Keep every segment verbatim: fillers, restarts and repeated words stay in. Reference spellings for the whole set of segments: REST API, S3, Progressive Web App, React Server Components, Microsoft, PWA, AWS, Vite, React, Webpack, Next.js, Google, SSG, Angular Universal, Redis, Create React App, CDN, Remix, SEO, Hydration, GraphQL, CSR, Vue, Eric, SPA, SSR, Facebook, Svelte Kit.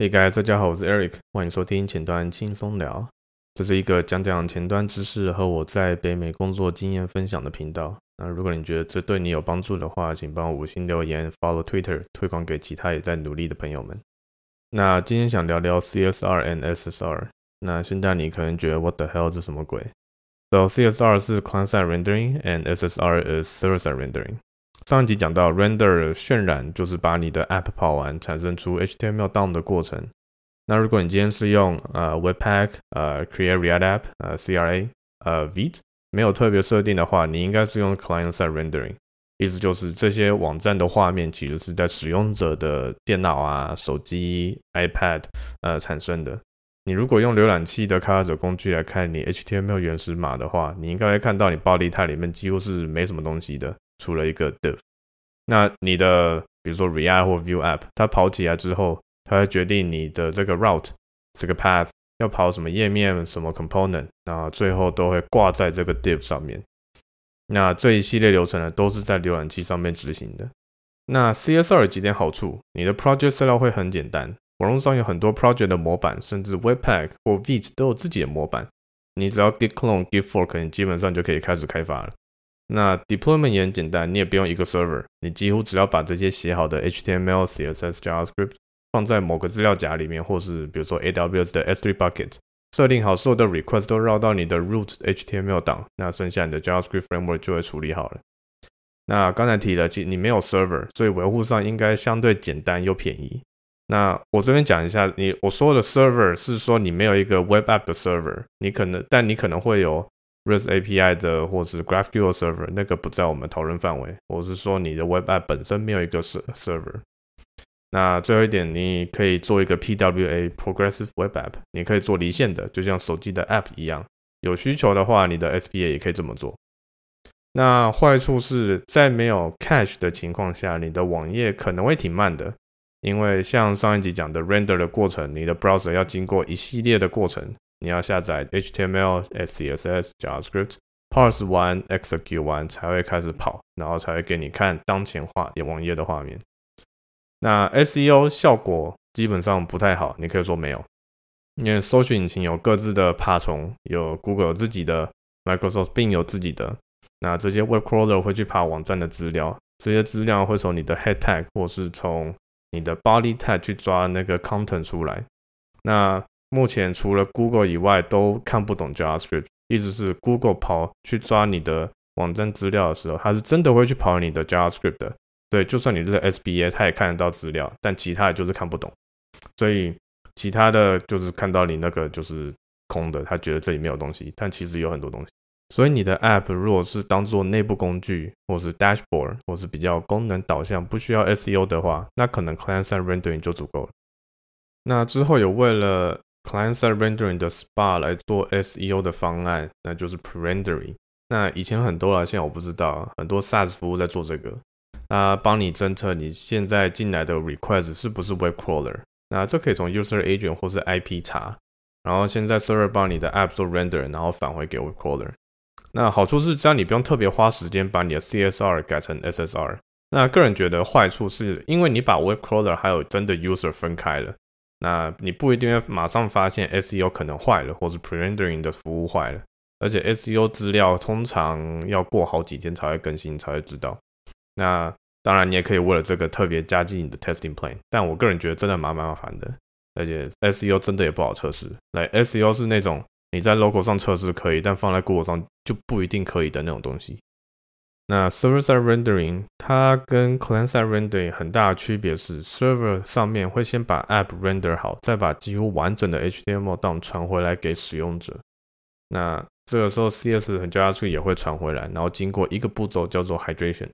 Hey guys， 大家好，我是 Eric， 欢迎收听前端轻松聊。这是一个讲讲前端知识和我在北美工作经验分享的频道。那如果你觉得这对你有帮助的话，请帮我五星留言 follow Twitter， 推广给其他也在努力的朋友们。那今天想聊聊 C S R and S S R。那现在你可能觉得 What the hell 这什么鬼？ So C S R 是 Client-side rendering and S S R is server-side rendering。上一集讲到 render 渲染就是把你的 app 跑完产生出 H T M L D O M 的过程。那如果你今天是用、呃、Webpack、呃、Create React App、呃、C R A、呃、Vite 没有特别设定的话，你应该是用 Client-side rendering， 意思就是这些网站的画面其实是在使用者的电脑啊、手机 iPad、呃、产生的。你如果用浏览器的开发者工具来看你 H T M L 原始码的话，你应该会看到你 body type 里面几乎是没什么东西的，除了一个 div。 那你的比如说 React 或 Vue App 它跑起来之后，它会决定你的这个 route 这个 path 要跑什么页面什么 component， 那最后都会挂在这个 div 上面。那这一系列流程呢，都是在浏览器上面执行的。那 C S R 有几点好处，你的 project setup 会很简单，网络上有很多 project 的模板，甚至 Webpack 或 Vite 都有自己的模板，你只要 git clone git fork 你基本上就可以开始开发了。那 deployment 也很简单，你也不用一个 server， 你几乎只要把这些写好的 H T M L、C S S、JavaScript 放在某个资料夹里面，或是比如说 A W S 的 S three bucket， 设定好所有的 request 都绕到你的 root H T M L 档，那剩下你的 JavaScript framework 就会处理好了。那刚才提了，其实你没有 server， 所以维护上应该相对简单又便宜。那我这边讲一下，你我说的 server 是说你没有一个 web app 的 server， 你可能但你可能会有REST A P I 的或是 GraphQL server， 那个不在我们讨论范围，我是说你的 Web App 本身没有一个 server。 那最后一点，你可以做一个 P W A Progressive Web App， 你可以做离线的，就像手机的 App 一样，有需求的话你的 S P A 也可以这么做。那坏处是在没有 Cache 的情况下，你的网页可能会挺慢的，因为像上一集讲的 Render 的过程，你的 Browser 要经过一系列的过程，你要下载 H T M L、C S S、JavaScript， parse 完 execute 完才会开始跑，然后才会给你看当前画网页的画面。那 S E O 效果基本上不太好，你可以说没有，因为搜索引擎有各自的爬虫，有 Google 有自己的， Microsoft Bing 有自己的，那这些 web crawler 会去爬网站的资料，这些资料会从你的 head tag 或是从你的 body tag 去抓那个 content 出来。那目前除了 Google 以外都看不懂 JavaScript， 意思是 Google 跑去抓你的网站资料的时候，它是真的会去跑你的 JavaScript 的，所以就算你这个 S P A 它也看得到资料，但其他的就是看不懂，所以其他的就是看到你那个就是空的，它觉得这里没有东西，但其实有很多东西。所以你的 App 如果是当做内部工具或是 Dashboard 或是比较功能导向不需要 S E O 的话，那可能 Client-side rendering 就足够了。那之后有为了Client-side rendering 的 S P A 来做 S E O 的方案，那就是 pre-rendering。 那以前很多啦，现在我不知道，很多 SaaS 服务在做这个，那帮你侦测你现在进来的 request 是不是 web crawler， 那这可以从 user agent 或是 I P 查，然后现在 server 帮你的 app 做 render， 然后返回给 web crawler。 那好处是这样，你不用特别花时间把你的 C S R 改成 S S R。 那个人觉得坏处是因为你把 web crawler 还有真的 user 分开了，那你不一定会马上发现 S E O 可能坏了，或是 pre-rendering 的服务坏了，而且 S E O 资料通常要过好几天才会更新才会知道。那当然你也可以为了这个特别加进你的 testing plan， 但我个人觉得真的蛮麻烦的，而且 S E O 真的也不好测试。 S E O 是那种你在 local 上测试可以，但放在 Google 上就不一定可以的那种东西。那 server-side rendering 它跟 client-side rendering 很大的区别是 server 上面会先把 app render 好，再把几乎完整的 H T M L D O M 传回来给使用者。那这个时候 C S 和 JavaScript 也会传回来，然后经过一个步骤叫做 Hydration，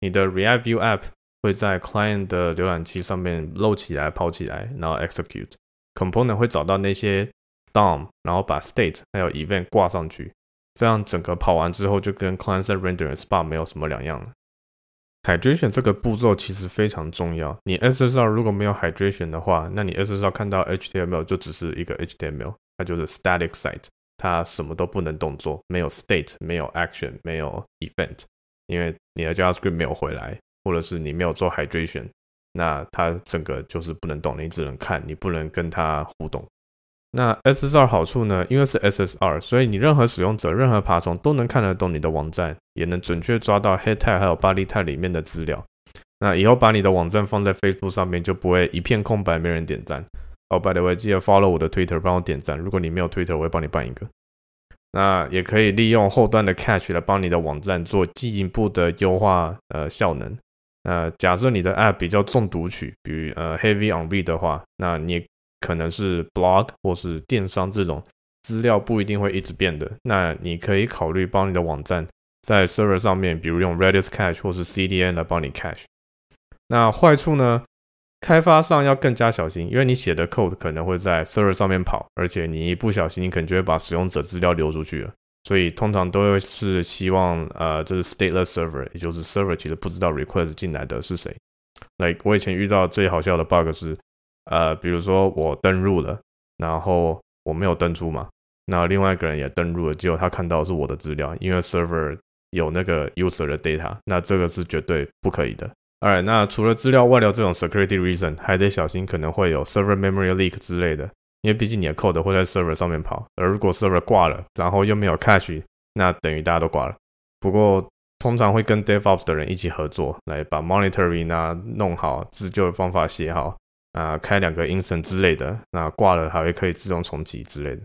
你的 React View App 会在 client 的浏览器上面漏起来跑起来，然后 execute component 会找到那些 D O M， 然后把 state 还有 event 挂上去，这样整个跑完之后就跟 Client-side rendering S P A 没有什么两样了。 Hydration 这个步骤其实非常重要，你 S S R 如果没有 Hydration 的话，那你 S S R 看到 H T M L 就只是一个 H T M L， 它就是 static site， 它什么都不能动作，没有 state， 没有 action， 没有 event， 因为你的 JavaScript 没有回来，或者是你没有做 Hydration，那它整个就是不能动，你只能看，你不能跟它互动。那 S S R 好处呢，因为是 S S R， 所以你任何使用者任何爬虫都能看得懂你的网站，也能准确抓到 head tag 还有 body tag 里面的资料。那以后把你的网站放在 Facebook 上面就不会一片空白没人点赞。哦、oh, by the way， 记得 follow 我的 Twitter 帮我点赞，如果你没有 Twitter 我会帮你办一个。那也可以利用后端的 cache 来帮你的网站做进一步的优化、呃、效能。那假设你的 app 比较重读取，比如、呃、heavy on read 的话，那你也可能是 blog 或是电商，这种资料不一定会一直变的，那你可以考虑帮你的网站在 server 上面，比如用 Redis cache 或是 C D N 来帮你 cache。 那坏处呢，开发上要更加小心，因为你写的 code 可能会在 server 上面跑，而且你一不小心你可能就会把使用者资料流出去了，所以通常都会是希望呃，这是 stateless server， 也就是 server 其实不知道 request 进来的是谁。 like 我以前遇到最好笑的 bug 是呃，比如说我登入了，然后我没有登出嘛，那另外一个人也登入了，结果他看到的是我的资料，因为 server 有那个 user 的 data， 那这个是绝对不可以的。Alright， 那除了资料外流这种 security reason， 还得小心可能会有 server memory leak 之类的，因为毕竟你的 code 会在 server 上面跑，而如果 server 挂了，然后又没有 cache， 那等于大家都挂了。不过通常会跟 DevOps 的人一起合作，来把 monitoring 啊弄好，自救的方法写好。呃、开两个 instance 之类的，那挂了还会可以自动重启之类的。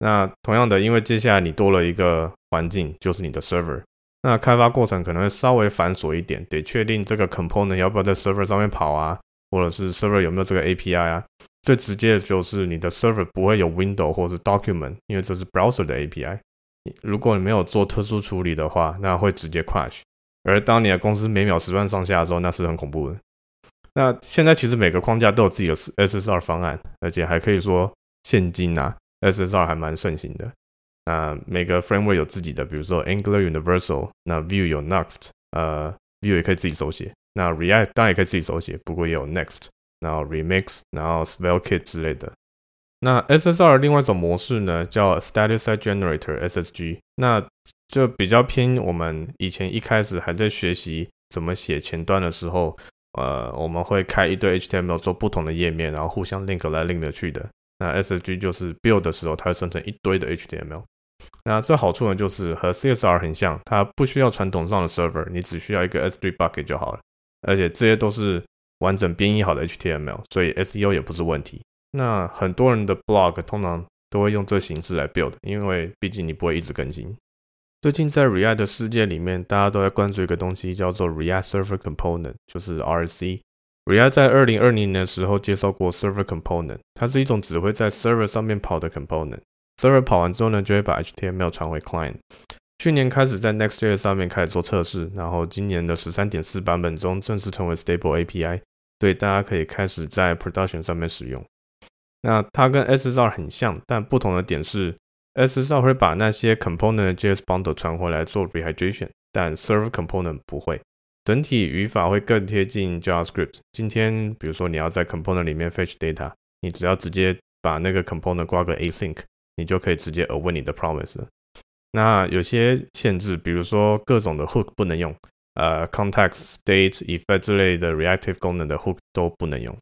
那同样的，因为接下来你多了一个环境，就是你的 server， 那开发过程可能会稍微繁琐一点，得确定这个 component 要不要在 server 上面跑啊，或者是 server 有没有这个 A P I 啊。最直接的就是你的 server 不会有 window 或是 document， 因为这是 browser 的 A P I， 如果你没有做特殊处理的话，那会直接 crash， 而当你的公司每秒十万上下的时候，那是很恐怖的。那现在其实每个框架都有自己的 S S R 方案，而且还可以说现今啊 S S R 还蛮盛行的。那每个 framework 有自己的，比如说 Angular Universal， 那 Vue 有 Next， 呃 Vue 也可以自己手写，那 React 当然也可以自己手写，不过也有 Next， 然后 Remix， 然后 Svelte Kit 之类的。那 S S R 另外一种模式呢叫 Static Site Generator S S G， 那就比较偏我们以前一开始还在学习怎么写前端的时候，呃，我们会开一堆 H T M L 做不同的页面，然后互相 link 来 link 去的。那 S S G 就是 build 的时候它会生成一堆的 H T M L。 那这好处呢就是和 C S R 很像，它不需要传统上的 server， 你只需要一个 S three bucket 就好了，而且这些都是完整编译好的 H T M L， 所以 S E O 也不是问题。那很多人的 blog 通常都会用这形式来 build， 因为毕竟你不会一直更新。最近在 React 的世界里面，大家都在关注一个东西叫做 React Server Component， 就是 R S C。 React 在二零二零年的时候介绍过 Server Component， 它是一种只会在 Server 上面跑的 Component。 Server 跑完之后呢，就会把 H T M L 传回 Client。 去年开始在 Next.js 上面开始做测试，然后今年的 十三点四 版本中正式成为 Stable A P I， 所以大家可以开始在 Production 上面使用。那它跟 S S R 很像，但不同的点是S S R 会把那些 component J S bundle 传回来做 rehydration， 但 server component 不会。整体语法会更贴近 JavaScript。 今天比如说你要在 component 里面 fetch data， 你只要直接把那个 component 挂个 async， 你就可以直接 await 你的 promise 了。那有些限制，比如说各种的 hook 不能用，呃 context state effect 之类的 reactive 功能的 hook 都不能用。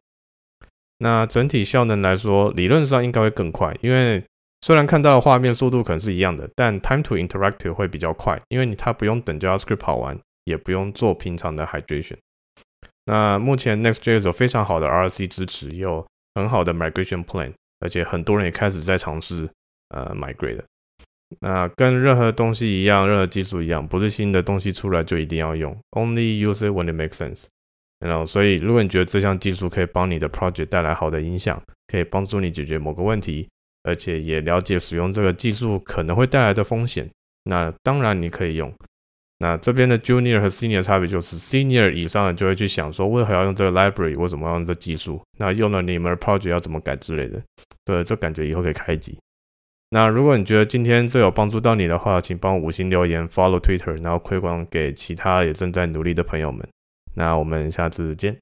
那整体效能来说，理论上应该会更快，因为虽然看到的画面速度可能是一样的，但 time to interactive 会比较快，因为它不用等 JavaScript 跑完，也不用做平常的 hydration。 那目前 Next.js 有非常好的 R S C 支持，也有很好的 migration plan， 而且很多人也开始在尝试呃 migrate 了。那跟任何东西一样，任何技术一样，不是新的东西出来就一定要用， only use it when it makes sense， 然后所以如果你觉得这项技术可以帮你的 project 带来好的影响，可以帮助你解决某个问题，而且也了解使用这个技术可能会带来的风险，那当然你可以用。那这边的 Junior 和 Senior 的差别就是 Senior 以上的就会去想说为何要用这个 library， 为什么要用这技术，那用了你们 project 要怎么改之类的。对，这感觉以后可以开一集。那如果你觉得今天这有帮助到你的话，请帮我五星留言 follow Twitter， 然后推广给其他也正在努力的朋友们。那我们下次见。